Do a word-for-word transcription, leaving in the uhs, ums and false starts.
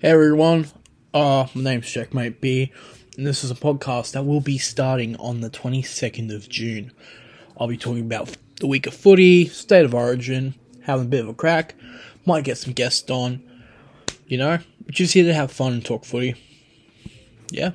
Hey everyone, uh, my name's Checkmate B, and this is a podcast that will be starting on the twenty-second of June. I'll be talking about the week of footy, state of origin, having a bit of a crack, might get some guests on, you know, just here to have fun and talk footy. Yeah.